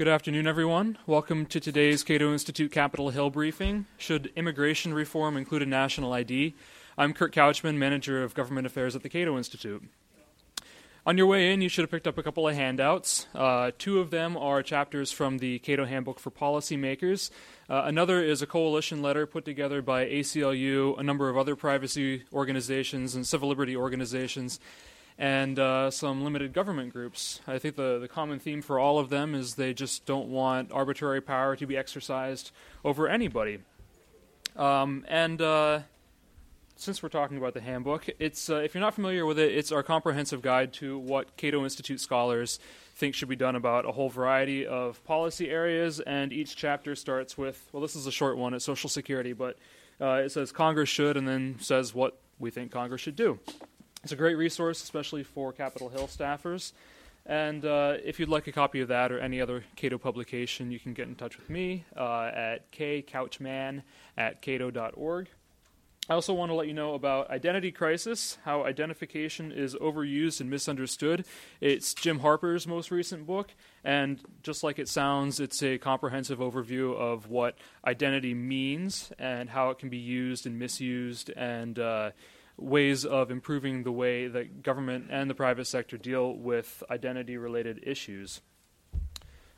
Good afternoon, everyone. Welcome to today's Cato Institute Capitol Hill briefing. Should immigration reform include a national ID? I'm Kurt Couchman, Manager of Government Affairs at the Cato Institute. On your way in, you should have picked up a couple of handouts. Two of them are chapters from the Cato Handbook for Policymakers. Another is a coalition letter put together by ACLU, a number of other privacy organizations and civil liberty organizations, and some limited government groups. I think the common theme for all of them is they just don't want arbitrary power to be exercised over anybody. Since we're talking about the handbook, it's if you're not familiar with it, it's our comprehensive guide to what Cato Institute scholars think should be done about a whole variety of policy areas, and each chapter starts with, well, this is a short one, it's Social Security, but it says Congress should, and then says what we think Congress should do. It's a great resource, especially for Capitol Hill staffers, and if you'd like a copy of that or any other Cato publication, you can get in touch with me at kcouchman@cato.org. I also want to let you know about Identity Crisis, How Identification is Overused and Misunderstood. It's Jim Harper's most recent book, and just like it sounds, it's a comprehensive overview of what identity means and how it can be used and misused, and ways of improving the way that government and the private sector deal with identity-related issues.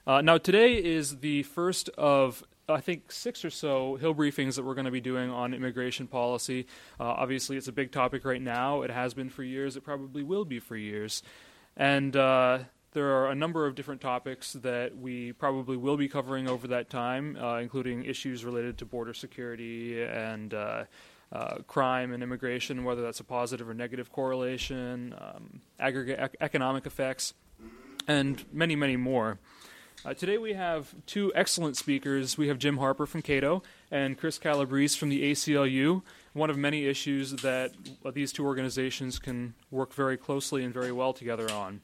Now, today is the first of I think six or so Hill briefings that we're going to be doing on immigration policy. Obviously, it's a big topic right now. It has been for years. It probably will be for years. And there are a number of different topics that we probably will be covering over that time, including issues related to border security and crime and immigration, whether that's a positive or negative correlation, aggregate economic effects, and many, many more. Today we have two excellent speakers. We have Jim Harper from Cato and Chris Calabrese from the ACLU, one of many issues that these two organizations can work very closely and very well together on.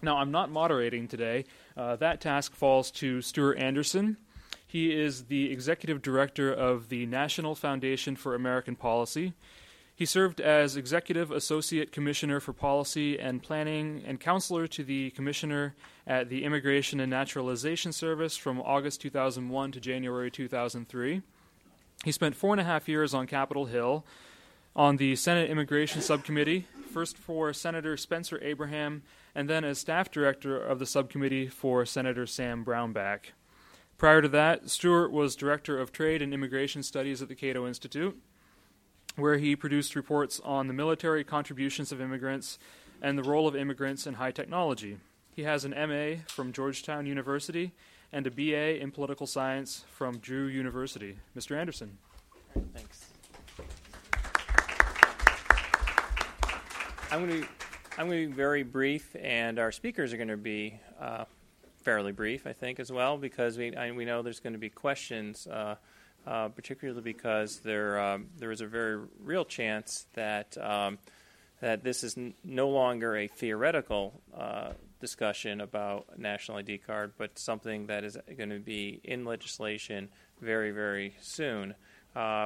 Now, I'm not moderating today. That task falls to Stuart Anderson. He is the Executive Director of the National Foundation for American Policy. He served as Executive Associate Commissioner for Policy and Planning and Counselor to the Commissioner at the Immigration and Naturalization Service from August 2001 to January 2003. He spent 4.5 years on Capitol Hill on the Senate Immigration Subcommittee, first for Senator Spencer Abraham, and then as Staff Director of the Subcommittee for Senator Sam Brownback. Prior to that, Stewart was Director of Trade and Immigration Studies at the Cato Institute, where he produced reports on the military contributions of immigrants and the role of immigrants in high technology. He has an MA from Georgetown University and a BA in political science from Drew University. Mr. Anderson. Thanks. I'm going to be very brief, and our speakers are going to be fairly brief, I think, as well, because we know there's going to be questions. Particularly because there is a very real chance that that this is no longer a theoretical discussion about national ID card, but something that is going to be in legislation very, very soon,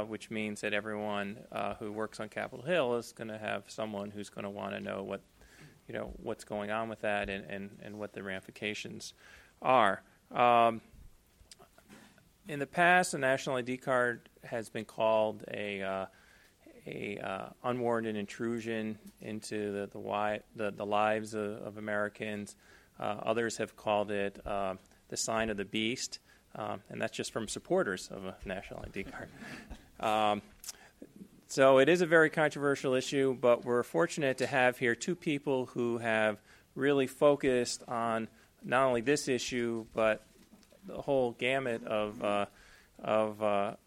which means that everyone who works on Capitol Hill is going to have someone who's going to want to know what's going on with that and what the ramifications are. In the past, the national ID card has been called a unwarranted intrusion into the lives of Americans. Others have called it the sign of the beast, and that's just from supporters of a national ID card. So it is a very controversial issue, but we're fortunate to have here two people who have really focused on not only this issue, but the whole gamut of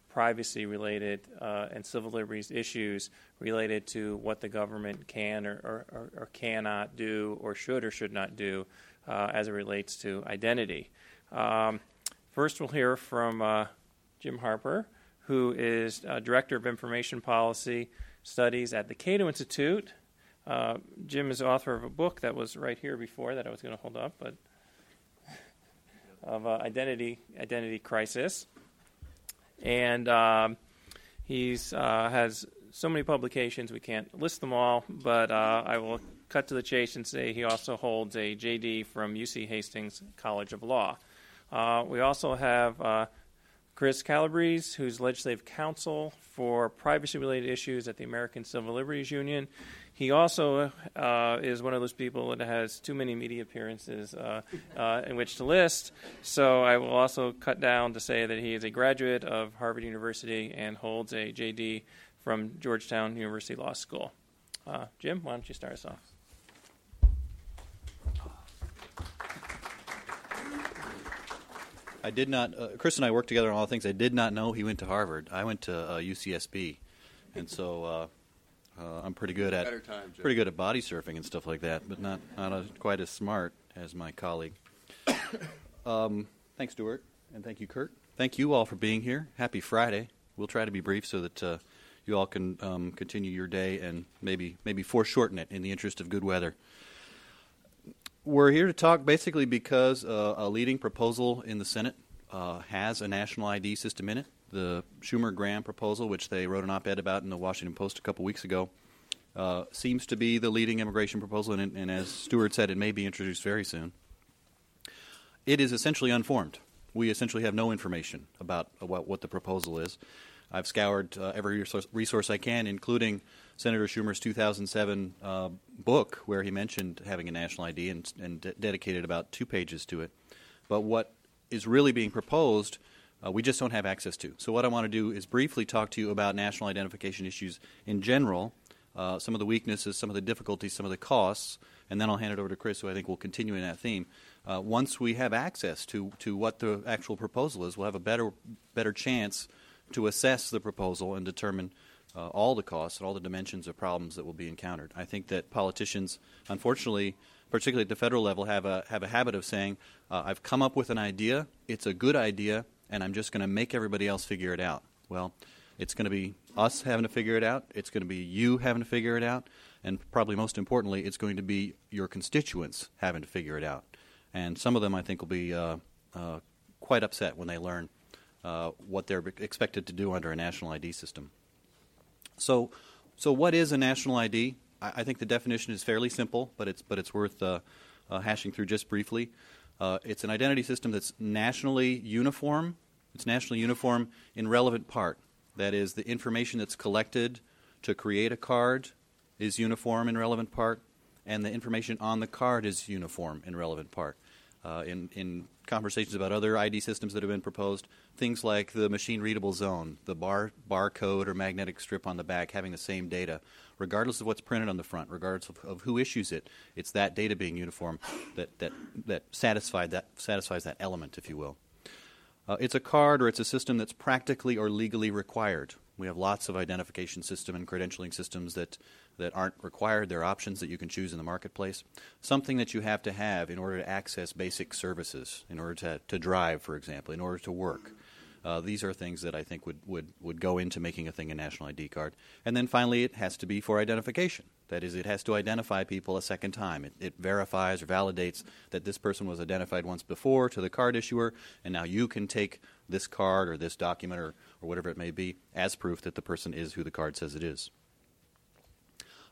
privacy-related and civil liberties issues related to what the government can or cannot do or should not do as it relates to identity. First, we'll hear from Jim Harper, who is Director of Information Policy Studies at the Cato Institute. Jim is author of a book that was right here before that I was going to hold up, but of Identity Crisis, and he's has so many publications we can't list them all, but I will cut to the chase and say he also holds a JD from UC Hastings College of Law. We also have Chris Calabrese, who's legislative counsel for privacy-related issues at the American Civil Liberties Union. He also is one of those people that has too many media appearances in which to list, so I will also cut down to say that he is a graduate of Harvard University and holds a JD from Georgetown University Law School. Jim, why don't you start us off? I did not, Chris and I worked together on all things. I did not know he went to Harvard. I went to UCSB, and so I'm pretty good at body surfing and stuff like that, but not quite as smart as my colleague. Thanks, Stuart, and thank you, Kurt. Thank you all for being here. Happy Friday. We'll try to be brief so that you all can continue your day and maybe foreshorten it in the interest of good weather. We're here to talk basically because a leading proposal in the Senate has a national ID system in it. The Schumer-Graham proposal, which they wrote an op-ed about in the Washington Post a couple weeks ago, seems to be the leading immigration proposal, and as Stuart said, it may be introduced very soon. It is essentially unformed. We essentially have no information about what the proposal is. I've scoured every resource I can, including Senator Schumer's 2007 book, where he mentioned having a national ID and dedicated about 2 pages to it. But what is really being proposed, we just don't have access to. So what I want to do is briefly talk to you about national identification issues in general, some of the weaknesses, some of the difficulties, some of the costs, and then I'll hand it over to Chris, who I think will continue in that theme. Once we have access to what the actual proposal is, we'll have a better chance to assess the proposal and determine all the costs and all the dimensions of problems that will be encountered. I think that politicians, unfortunately, particularly at the federal level, have a habit of saying, I've come up with an idea, it's a good idea, and I'm just going to make everybody else figure it out. Well, it's going to be us having to figure it out, it's going to be you having to figure it out, and probably most importantly, it's going to be your constituents having to figure it out. And some of them, I think, will be quite upset when they learn what they're expected to do under a national ID system. So what is a national ID? I think the definition is fairly simple, but it's worth hashing through just briefly. It's an identity system that's nationally uniform. It's nationally uniform in relevant part. That is, the information that's collected to create a card is uniform in relevant part, and the information on the card is uniform in relevant part. In conversations about other ID systems that have been proposed, things like the machine-readable zone, the barcode or magnetic strip on the back having the same data, regardless of what's printed on the front, regardless of who issues it, it's that data being uniform that satisfies that element, if you will. It's a card or it's a system that's practically or legally required. We have lots of identification system and credentialing systems that aren't required. There are options that you can choose in the marketplace. Something that you have to have in order to access basic services, in order to drive, for example, in order to work. These are things that I think would go into making a thing a national ID card. And then finally, it has to be for identification. That is, it has to identify people a second time. It verifies or validates that this person was identified once before to the card issuer, and now you can take this card or this document or whatever it may be as proof that the person is who the card says it is.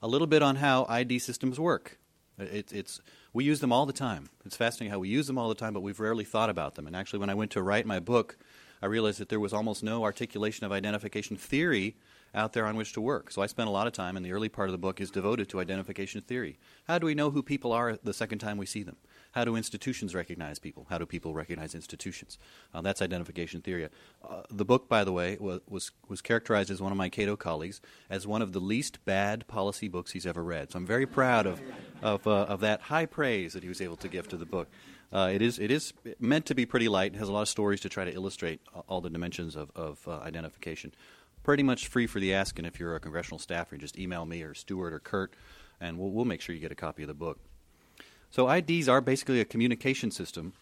A little bit on how ID systems work. We use them all the time. It's fascinating how we use them all the time, but we've rarely thought about them. And actually, when I went to write my book, I realized that there was almost no articulation of identification theory out there on which to work. So I spent a lot of time, and the early part of the book is devoted to identification theory. How do we know who people are the second time we see them? How do institutions recognize people? How do people recognize institutions? That's identification theory. The book, by the way, was characterized as one of my Cato colleagues as one of the least bad policy books he's ever read. So I'm very proud of that high praise that he was able to give to the book. It is meant to be pretty light. It has a lot of stories to try to illustrate all the dimensions of identification. Pretty much free for the asking if you're a congressional staffer. Just email me or Stuart or Kurt, and we'll make sure you get a copy of the book. So IDs are basically a communication system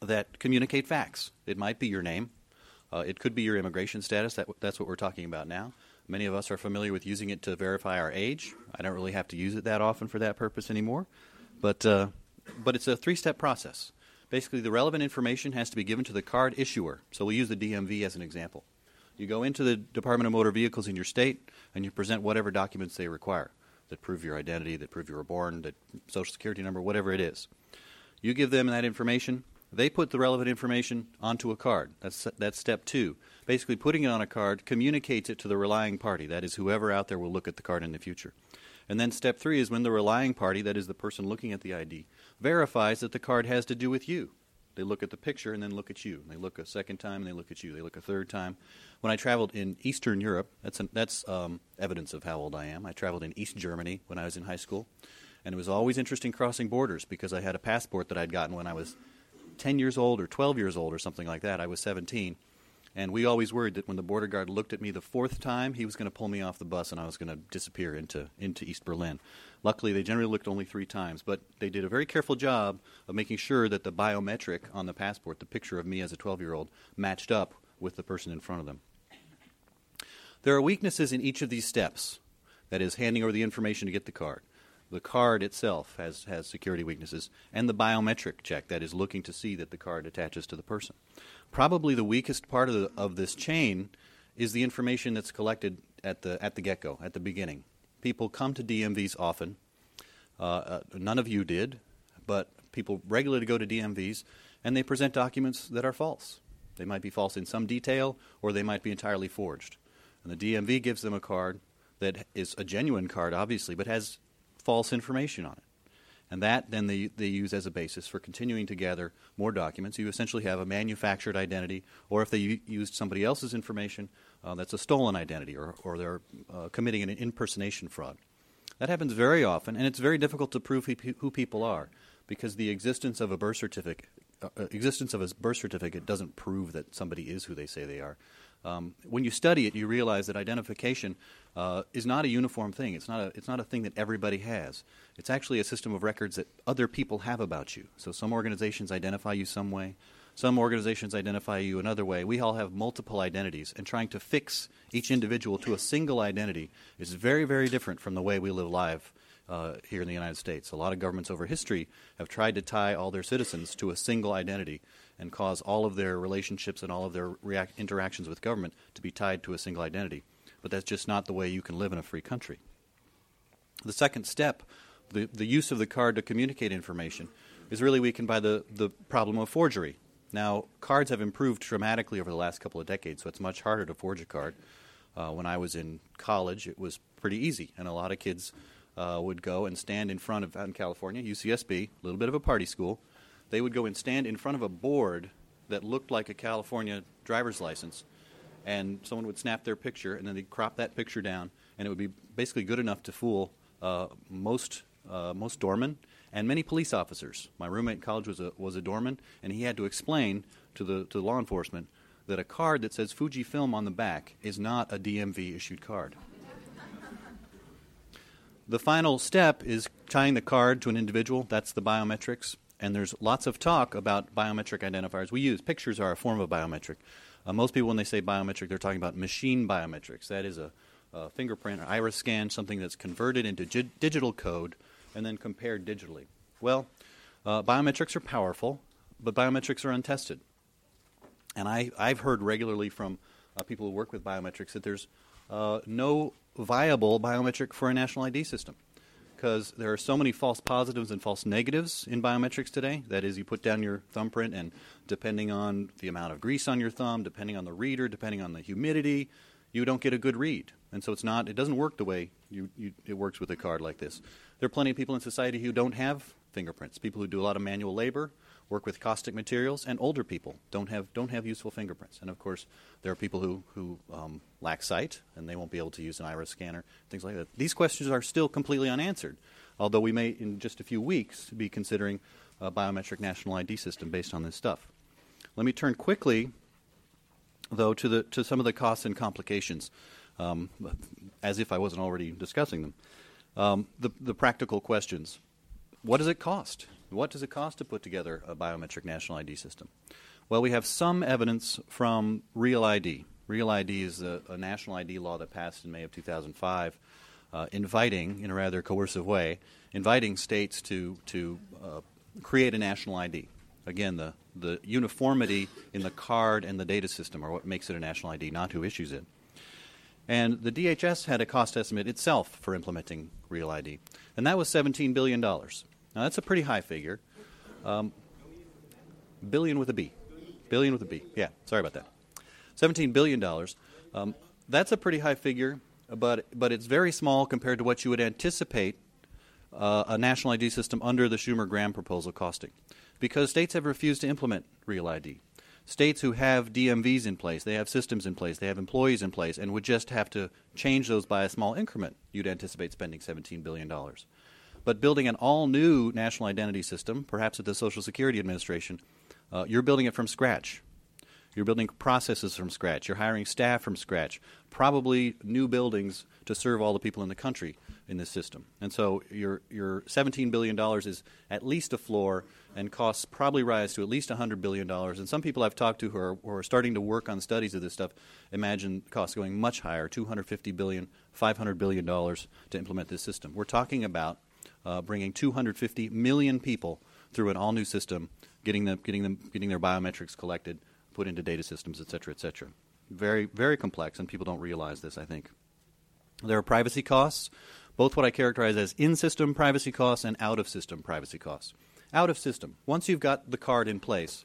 that communicate facts. It might be your name. It could be your immigration status. That's what we're talking about now. Many of us are familiar with using it to verify our age. I don't really have to use it that often for that purpose anymore. But it's a 3-step process. Basically, the relevant information has to be given to the card issuer. So we use the DMV as an example. You go into the Department of Motor Vehicles in your state, and you present whatever documents they require that prove your identity, that prove you were born, that Social Security number, whatever it is. You give them that information. They put the relevant information onto a card. That's step two. Basically, putting it on a card communicates it to the relying party. That is, whoever out there will look at the card in the future. And then step three is when the relying party, that is the person looking at the ID, verifies that the card has to do with you. They look at the picture and then look at you. They look a second time and they look at you. They look a third time. When I traveled in Eastern Europe, that's evidence of how old I am. I traveled in East Germany when I was in high school. And it was always interesting crossing borders because I had a passport that I'd gotten when I was 10 years old or 12 years old or something like that. I was 17. And we always worried that when the border guard looked at me the fourth time, he was going to pull me off the bus and I was going to disappear into East Berlin. Luckily, they generally looked only three times, but they did a very careful job of making sure that the biometric on the passport, the picture of me as a 12-year-old, matched up with the person in front of them. There are weaknesses in each of these steps, that is, handing over the information to get the card. The card itself has security weaknesses, and the biometric check, that is looking to see that the card attaches to the person. Probably the weakest part of this chain is the information that's collected at the get-go, at the beginning. People come to DMVs often. None of you did, but people regularly go to DMVs, and they present documents that are false. They might be false in some detail, or they might be entirely forged. And the DMV gives them a card that is a genuine card, obviously, but has false information on it. And that then they use as a basis for continuing to gather more documents. You essentially have a manufactured identity, or if they used somebody else's information, that's a stolen identity, or they're committing an impersonation fraud. That happens very often, and it's very difficult to prove who people are, because the existence of a birth certificate doesn't prove that somebody is who they say they are. When you study it, you realize that identification is not a uniform thing. It's not a thing that everybody has. It's actually a system of records that other people have about you. So some organizations identify you some way. Some organizations identify you another way. We all have multiple identities, and trying to fix each individual to a single identity is very, very different from the way we live life here in the United States. A lot of governments over history have tried to tie all their citizens to a single identity and cause all of their relationships and all of their interactions with government to be tied to a single identity. But that's just not the way you can live in a free country. The second step, the use of the card to communicate information, is really weakened by the problem of forgery. Now, cards have improved dramatically over the last couple of decades, so it's much harder to forge a card. When I was in college, it was pretty easy, and a lot of kids would go and stand in front of, out in California, UCSB, a little bit of a party school. They would go and stand in front of a board that looked like a California driver's license, and someone would snap their picture, and then they'd crop that picture down, and it would be basically good enough to fool most doormen and many police officers. My roommate in college was a doorman, and he had to explain to law enforcement that a card that says Fujifilm on the back is not a DMV-issued card. The final step is tying the card to an individual. That's the biometrics. And there's lots of talk about biometric identifiers. Pictures are a form of biometric. Most people, when they say biometric, they're talking about machine biometrics. That is a fingerprint or iris scan, something that's converted into digital code and then compared digitally. Well, biometrics are powerful, but biometrics are untested. And I've heard regularly from people who work with biometrics that there's no viable biometric for a national ID system, because there are so many false positives and false negatives in biometrics today. That is, you put down your thumbprint, and depending on the amount of grease on your thumb, depending on the reader, depending on the humidity, you don't get a good read. And so it doesn't work the way it works with a card like this. There are plenty of people in society who don't have fingerprints. People who do a lot of manual labor, work with caustic materials, and older people don't have useful fingerprints. And of course, there are people who lack sight, and they won't be able to use an iris scanner, things like that. These questions are still completely unanswered, although we may, in just a few weeks, be considering a biometric national ID system based on this stuff. Let me turn quickly, though, to some of the costs and complications, as if I wasn't already discussing them. The practical questions. What does it cost? What does it cost to put together a biometric national ID system? Well, we have some evidence from Real ID. Real ID is a national ID law that passed in May of 2005, inviting, in a rather coercive way, inviting states to create a national ID. Again, the uniformity in the card and the data system are what makes it a national ID, not who issues it. And the DHS had a cost estimate itself for implementing Real ID, and that was $17 billion. Now, that's a pretty high figure, Billion with a B. Billion with a B. Yeah, sorry about that. $17 billion. That's a pretty high figure, but it's very small compared to what you would anticipate a national ID system under the Schumer-Graham proposal costing, because states have refused to implement Real ID. States who have DMVs in place, they have systems in place, they have employees in place, and would just have to change those by a small increment, you'd anticipate spending $17 billion. But building an all-new national identity system, perhaps at the Social Security Administration, you're building it from scratch. You're building processes from scratch. You're hiring staff from scratch, probably new buildings to serve all the people in the country in this system. And so your $17 billion is at least a floor, and costs probably rise to at least $100 billion. And some people I've talked to who are starting to work on studies of this stuff imagine costs going much higher, $250 billion, $500 billion to implement this system. We're talking about bringing 250 million people through an all-new system, getting their biometrics collected, put into data systems, et cetera, et cetera. Very, very complex, and people don't realize this, I think. There are privacy costs, both what I characterize as in-system privacy costs and out-of-system privacy costs. Out-of-system, once you've got the card in place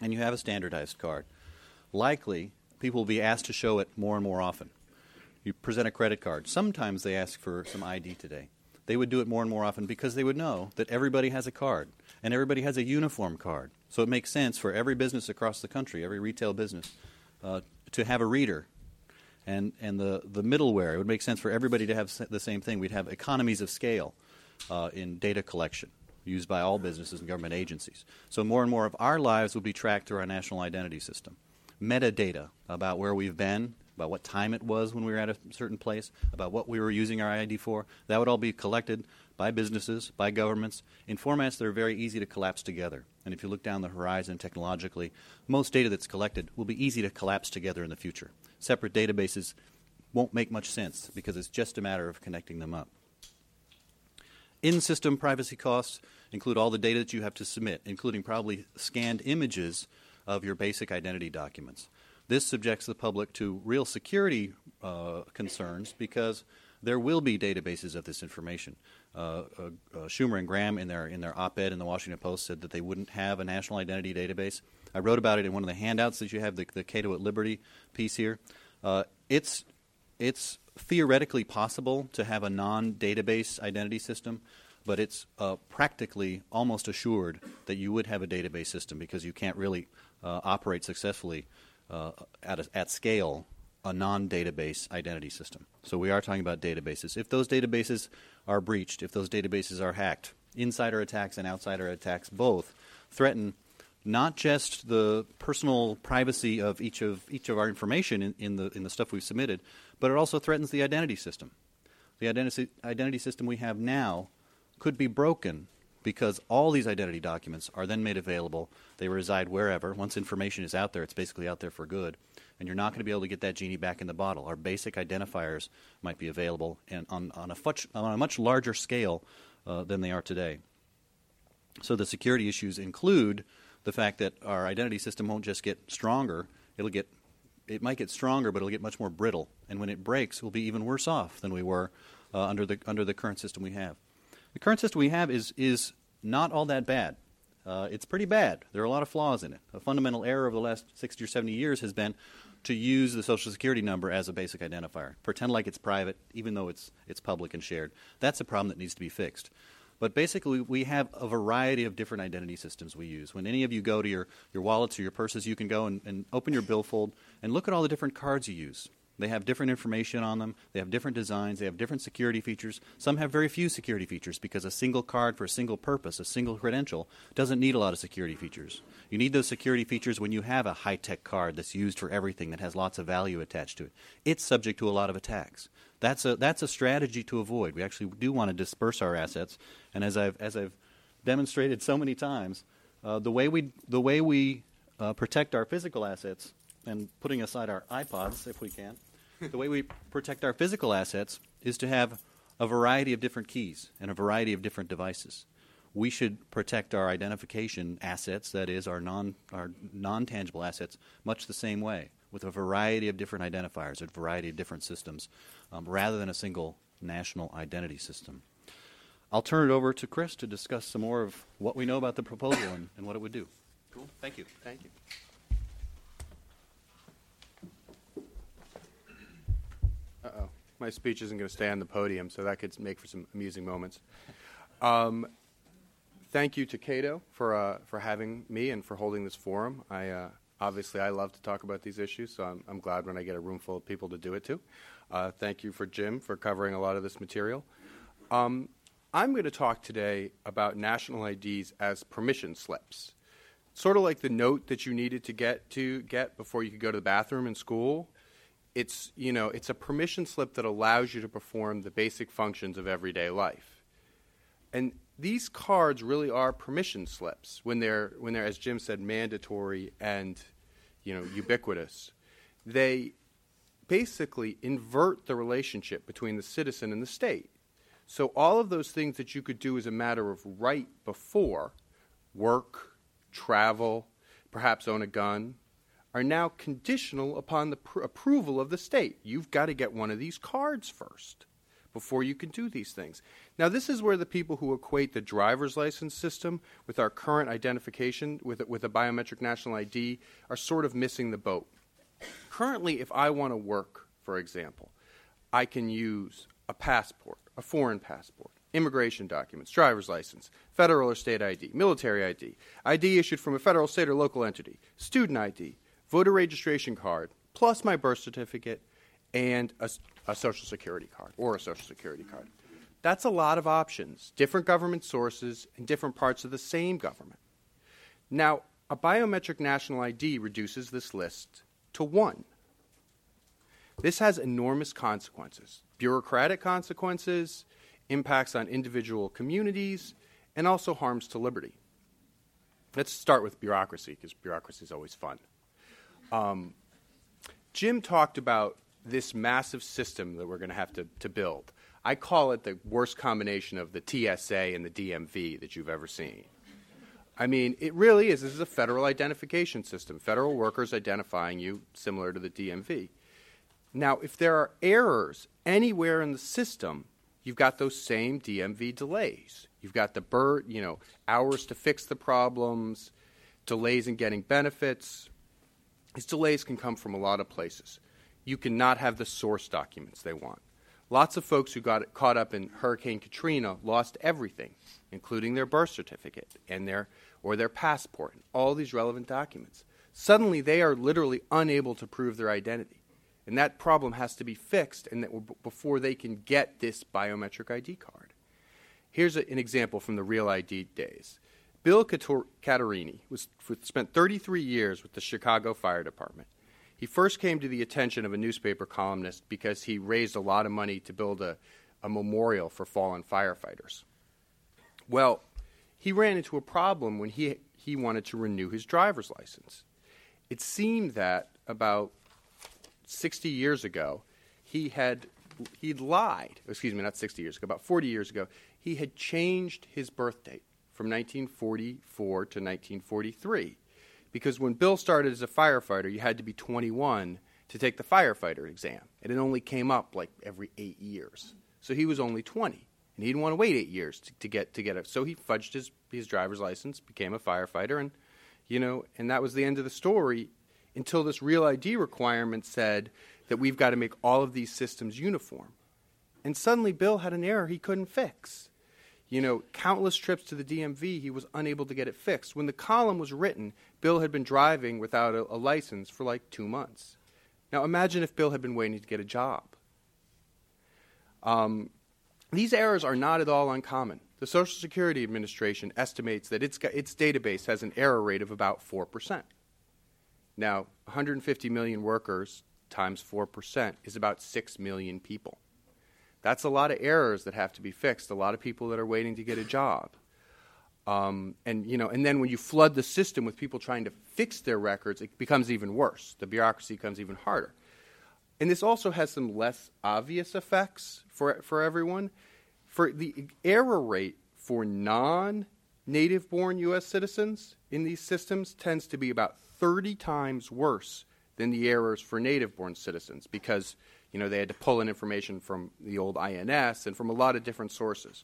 and you have a standardized card, likely people will be asked to show it more and more often. You present a credit card. Sometimes they ask for some ID today. They would do it more and more often because they would know that everybody has a card and everybody has a uniform card. So it makes sense for every business across the country, every retail business, to have a reader and the middleware. It would make sense for everybody to have the same thing. We'd have economies of scale in data collection used by all businesses and government agencies. So more and more of our lives will be tracked through our national identity system. Metadata about where we've been, about what time it was when we were at a certain place, about what we were using our ID for, that would all be collected by businesses, by governments, in formats that are very easy to collapse together. And if you look down the horizon technologically, most data that's collected will be easy to collapse together in the future. Separate databases won't make much sense because it's just a matter of connecting them up. In-system privacy costs include all the data that you have to submit, including probably scanned images of your basic identity documents. This subjects the public to real security concerns because there will be databases of this information. Schumer and Graham, in their op-ed in the Washington Post, said that they wouldn't have a national identity database. I wrote about it in one of the handouts that you have, the Cato at Liberty piece here. It's theoretically possible to have a non-database identity system, but it's practically almost assured that you would have a database system because you can't really operate successfully at scale a non-database identity system. So we are talking about databases. If those databases are breached, if those databases are hacked, insider attacks and outsider attacks both threaten not just the personal privacy of each of our information in the stuff we've submitted, but it also threatens the identity system. The identity system we have now could be broken because all these identity documents are then made available. They reside wherever. Once information is out there, it's basically out there for good, and you're not going to be able to get that genie back in the bottle. Our basic identifiers might be available and on a much larger scale than they are today. So the security issues include the fact that our identity system won't just get stronger. It might get stronger, but it'll get much more brittle. And when it breaks, we'll be even worse off than we were under the current system we have. The current system we have is not all that bad. It's pretty bad. There are a lot of flaws in it. A fundamental error of the last 60 or 70 years has been to use the Social Security number as a basic identifier. Pretend like it's private, even though it's public and shared. That's a problem that needs to be fixed. But basically, we have a variety of different identity systems we use. When any of you go to your wallets or your purses, you can go and open your billfold and look at all the different cards you use. They have different information on them. They have different designs. They have different security features. Some have very few security features because a single card for a single purpose, a single credential, doesn't need a lot of security features. You need those security features when you have a high-tech card that's used for everything that has lots of value attached to it. It's subject to a lot of attacks. That's a strategy to avoid. We actually do want to disperse our assets, and as I've demonstrated so many times, the way we protect our physical assets, and putting aside our iPods if we can, the way we protect our physical assets is to have a variety of different keys and a variety of different devices. We should protect our identification assets, that is, our non-tangible assets, much the same way, with a variety of different identifiers, a variety of different systems, rather than a single national identity system. I'll turn it over to Chris to discuss some more of what we know about the proposal and what it would do. Cool. Thank you. Thank you. Uh-oh. My speech isn't going to stay on the podium, so that could make for some amusing moments. Thank you to Cato for having me and for holding this forum. Obviously, I love to talk about these issues, so I'm glad when I get a room full of people to do it to. Thank you for Jim for covering a lot of this material. I'm going to talk today about national IDs as permission slips, sort of like the note that you needed to get before you could go to the bathroom in school. It's, you know, it's a permission slip that allows you to perform the basic functions of everyday life. And these cards really are permission slips when they're, as Jim said, mandatory and, you know, ubiquitous. They basically invert the relationship between the citizen and the state. So all of those things that you could do as a matter of right before, work, travel, perhaps own a gun, are now conditional upon the approval of the state. You've got to get one of these cards first before you can do these things. Now, this is where the people who equate the driver's license system with our current identification, with a biometric national ID, are sort of missing the boat. Currently, if I want to work, for example, I can use a passport, a foreign passport, immigration documents, driver's license, federal or state ID, military ID, ID issued from a federal, state, or local entity, student ID, voter registration card, plus my birth certificate, and a Social Security card or a Social Security card. That's a lot of options, different government sources and different parts of the same government. Now, a biometric national ID reduces this list to one. This has enormous consequences, bureaucratic consequences, impacts on individual communities, and also harms to liberty. Let's start with bureaucracy, because bureaucracy is always fun. Jim talked about this massive system that we're going to have to build. I call it the worst combination of the TSA and the DMV that you've ever seen. I mean, it really is. This is a federal identification system, federal workers identifying you similar to the DMV. Now, if there are errors anywhere in the system, you've got those same DMV delays. You've got the hours to fix the problems, delays in getting benefits. These delays can come from a lot of places. You cannot have the source documents they want. Lots of folks who got caught up in Hurricane Katrina lost everything, including their birth certificate and their passport and all these relevant documents. Suddenly, they are literally unable to prove their identity, and that problem has to be fixed before they can get this biometric ID card. Here's an example from the Real ID days. Bill Caterini spent 33 years with the Chicago Fire Department. He first came to the attention of a newspaper columnist because he raised a lot of money to build a memorial for fallen firefighters. Well, he ran into a problem when he wanted to renew his driver's license. It seemed that about 60 years ago, he'd lied. Excuse me, not 60 years ago, about 40 years ago, he had changed his birth date from 1944 to 1943, because when Bill started as a firefighter, you had to be 21 to take the firefighter exam, and it only came up like every 8 years. So he was only 20, and he didn't want to wait 8 years to get it. So he fudged his driver's license, became a firefighter, and that was the end of the story until this Real ID requirement said that we've got to make all of these systems uniform. And suddenly Bill had an error he couldn't fix. Countless trips to the DMV, he was unable to get it fixed. When the column was written, Bill had been driving without a license for like 2 months. Now, imagine if Bill had been waiting to get a job. These errors are not at all uncommon. The Social Security Administration estimates that its database has an error rate of about 4%. Now, 150 million workers times 4% is about 6 million people. That's a lot of errors that have to be fixed, a lot of people that are waiting to get a job. And then when you flood the system with people trying to fix their records, it becomes even worse. The bureaucracy becomes even harder. And this also has some less obvious effects for everyone. For the error rate for non-native-born U.S. citizens in these systems tends to be about 30 times worse than the errors for native-born citizens because they had to pull in information from the old INS and from a lot of different sources.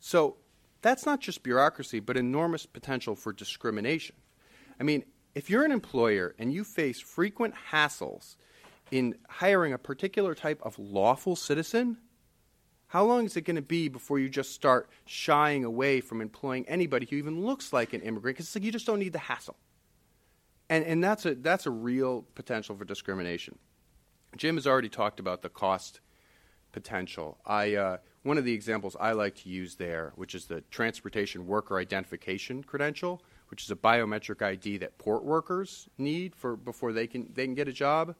So that's not just bureaucracy, but enormous potential for discrimination. I mean, if you're an employer and you face frequent hassles in hiring a particular type of lawful citizen, how long is it going to be before you just start shying away from employing anybody who even looks like an immigrant? Because it's like you just don't need the hassle. And that's a real potential for discrimination. Jim has already talked about the cost potential. One of the examples I like to use there, which is the Transportation Worker Identification Credential, which is a biometric ID that port workers need before they can get a job.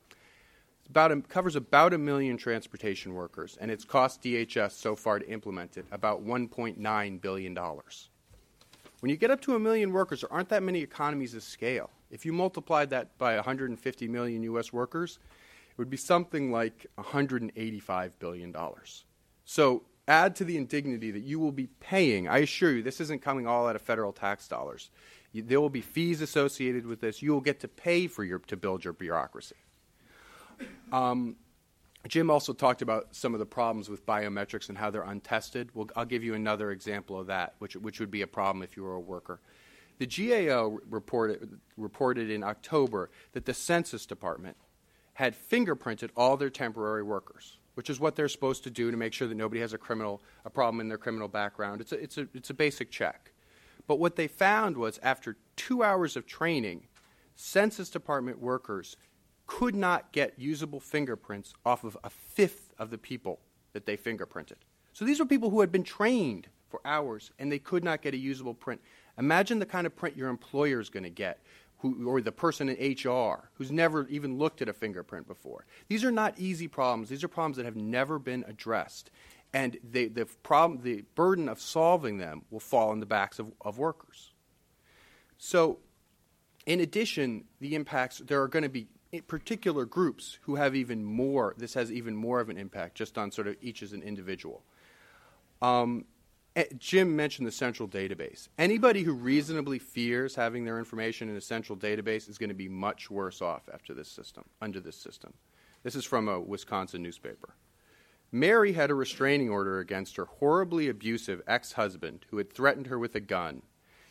Covers about 1 million transportation workers, and it's cost DHS so far to implement it about $1.9 billion. When you get up to 1 million workers, there aren't that many economies of scale. If you multiplied that by 150 million U.S. workers, it would be something like $185 billion. So add to the indignity that you will be paying. I assure you, this isn't coming all out of federal tax dollars. There will be fees associated with this. You will get to pay to build your bureaucracy. Jim also talked about some of the problems with biometrics and how they're untested. I'll give you another example of that, which would be a problem if you were a worker. The GAO reported in October that the Census Department had fingerprinted all their temporary workers, which is what they're supposed to do to make sure that nobody has a problem in their criminal background. It's a basic check. But what they found was after 2 hours of training, Census Department workers could not get usable fingerprints off of a fifth of the people that they fingerprinted. So these were people who had been trained for hours, and they could not get a usable print. Imagine the kind of print your employer is going to get, or the person in HR who's never even looked at a fingerprint before. These are not easy problems. These are problems that have never been addressed. And the burden of solving them will fall on the backs of workers. So in addition, the impacts, there are going to be particular groups who have even more, this has even more of an impact just on sort of each as an individual. Jim mentioned the central database. Anybody who reasonably fears having their information in a central database is going to be much worse off under this system. This is from a Wisconsin newspaper. Mary had a restraining order against her horribly abusive ex-husband who had threatened her with a gun.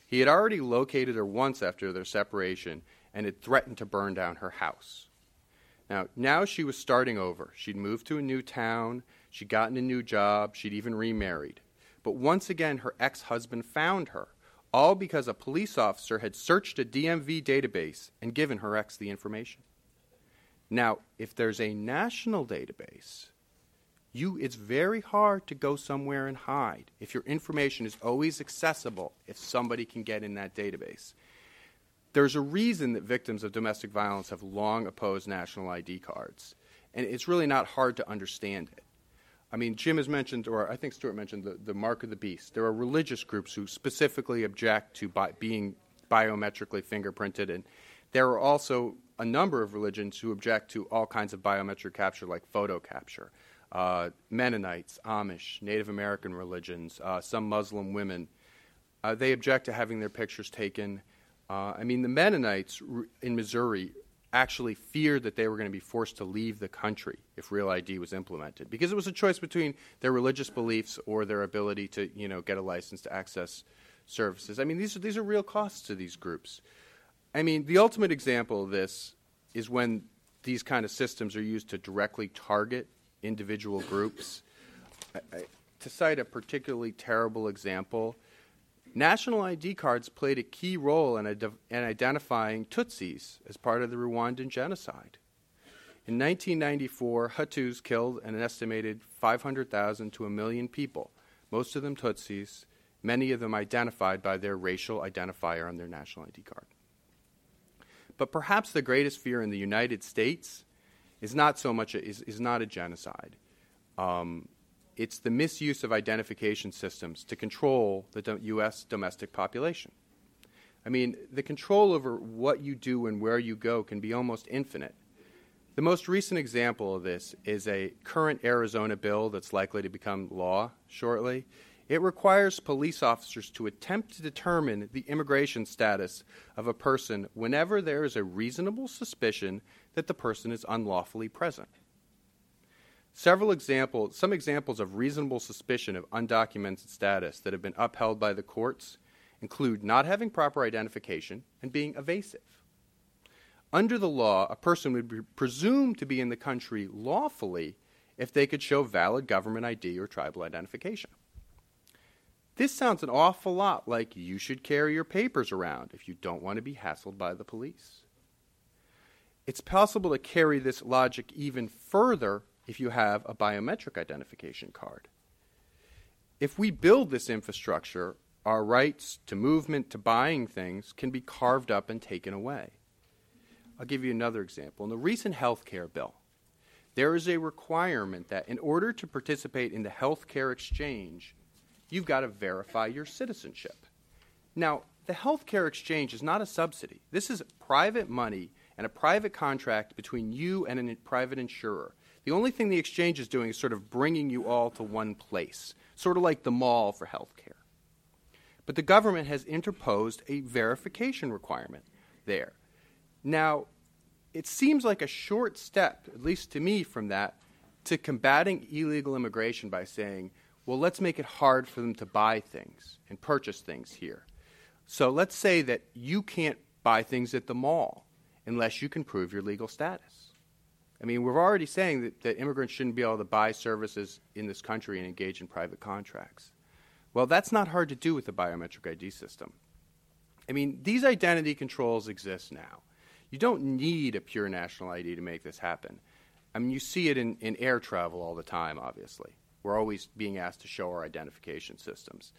He had already located her once after their separation and had threatened to burn down her house. Now she was starting over. She'd moved to a new town. She'd gotten a new job. She'd even remarried. But once again, her ex-husband found her, all because a police officer had searched a DMV database and given her ex the information. Now, if there's a national database, it's very hard to go somewhere and hide if your information is always accessible if somebody can get in that database. There's a reason that victims of domestic violence have long opposed national ID cards, and it's really not hard to understand it. I mean, Jim has mentioned, or I think Stuart mentioned, the mark of the beast. There are religious groups who specifically object to being biometrically fingerprinted, and there are also a number of religions who object to all kinds of biometric capture, like photo capture. Mennonites, Amish, Native American religions, some Muslim women. They object to having their pictures taken. The Mennonites in Missouri actually feared that they were going to be forced to leave the country if Real ID was implemented, because it was a choice between their religious beliefs or their ability to, get a license to access services. I mean, these are real costs to these groups. I mean, the ultimate example of this is when these kind of systems are used to directly target individual groups. To cite a particularly terrible example, National ID cards played a key role in identifying Tutsis as part of the Rwandan genocide. In 1994, Hutus killed an estimated 500,000 to 1 million people, most of them Tutsis, many of them identified by their racial identifier on their National ID card. But perhaps the greatest fear in the United States is not so much is not a genocide. It's the misuse of identification systems to control the U.S. domestic population. I mean, the control over what you do and where you go can be almost infinite. The most recent example of this is a current Arizona bill that's likely to become law shortly. It requires police officers to attempt to determine the immigration status of a person whenever there is a reasonable suspicion that the person is unlawfully present. Some examples of reasonable suspicion of undocumented status that have been upheld by the courts include not having proper identification and being evasive. Under the law, a person would be presumed to be in the country lawfully if they could show valid government ID or tribal identification. This sounds an awful lot like you should carry your papers around if you don't want to be hassled by the police. It's possible to carry this logic even further if you have a biometric identification card. If we build this infrastructure, our rights to movement, to buying things, can be carved up and taken away. I'll give you another example. In the recent health care bill, there is a requirement that in order to participate in the health care exchange, you've got to verify your citizenship. Now, the health care exchange is not a subsidy. This is private money and a private contract between you and a private insurer. The only thing the exchange is doing is sort of bringing you all to one place, sort of like the mall for health care. But the government has interposed a verification requirement there. Now, it seems like a short step, at least to me, from that to combating illegal immigration by saying, well, let's make it hard for them to buy things and purchase things here. So let's say that you can't buy things at the mall unless you can prove your legal status. I mean, we're already saying that immigrants shouldn't be able to buy services in this country and engage in private contracts. Well, that's not hard to do with the biometric ID system. I mean, these identity controls exist now. You don't need a pure national ID to make this happen. I mean, you see it in air travel all the time, obviously. We're always being asked to show our identification systems.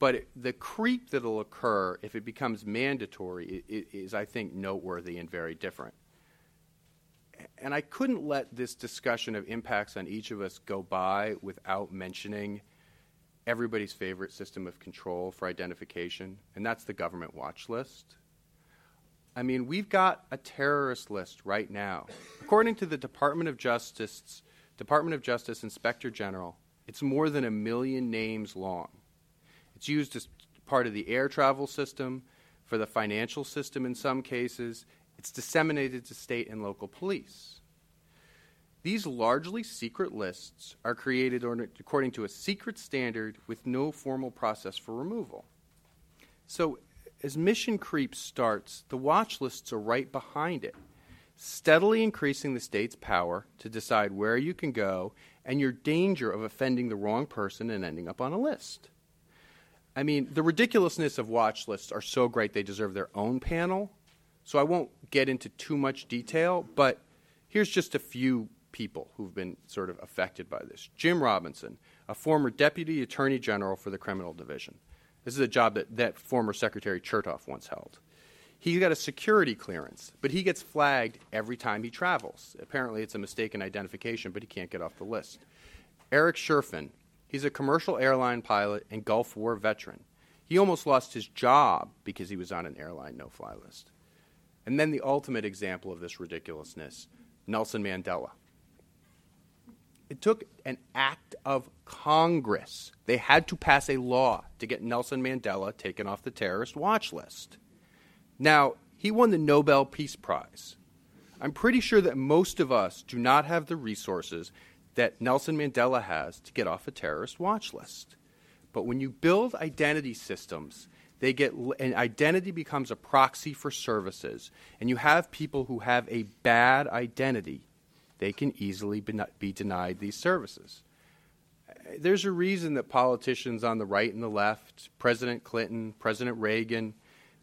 But the creep that will occur if it becomes mandatory is, I think, noteworthy and very different. And I couldn't let this discussion of impacts on each of us go by without mentioning everybody's favorite system of control for identification, and that's the government watch list. I mean, we've got a terrorist list right now. According to the Department of Justice Inspector General, it's more than 1 million names long. It's used as part of the air travel system, for the financial system in some cases. It's disseminated to state and local police. These largely secret lists are created according to a secret standard with no formal process for removal. So as mission creep starts, the watch lists are right behind it, steadily increasing the state's power to decide where you can go and your danger of offending the wrong person and ending up on a list. I mean, the ridiculousness of watch lists are so great they deserve their own panel. So I won't get into too much detail, but here's just a few people who've been sort of affected by this. Jim Robinson, a former Deputy Attorney General for the Criminal Division. This is a job that former Secretary Chertoff once held. He got a security clearance, but he gets flagged every time he travels. Apparently it's a mistaken identification, but he can't get off the list. Eric Sherfin, he's a commercial airline pilot and Gulf War veteran. He almost lost his job because he was on an airline no-fly list. And then the ultimate example of this ridiculousness, Nelson Mandela. It took an act of Congress. They had to pass a law to get Nelson Mandela taken off the terrorist watch list. Now, he won the Nobel Peace Prize. I'm pretty sure that most of us do not have the resources that Nelson Mandela has to get off a terrorist watch list. But when you build identity systems, and identity becomes a proxy for services, and you have people who have a bad identity, they can easily be denied these services. There's a reason that politicians on the right and the left, President Clinton, President Reagan,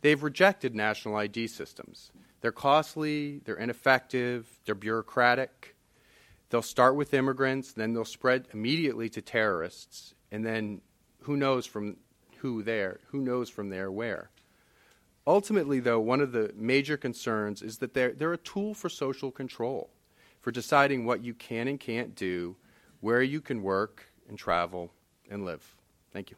they've rejected national ID systems. They're costly, they're ineffective, they're bureaucratic. They'll start with immigrants, then they'll spread immediately to terrorists, and then who knows from there where. Ultimately, though, one of the major concerns is that they're a tool for social control, for deciding what you can and can't do, where you can work and travel and live. Thank you.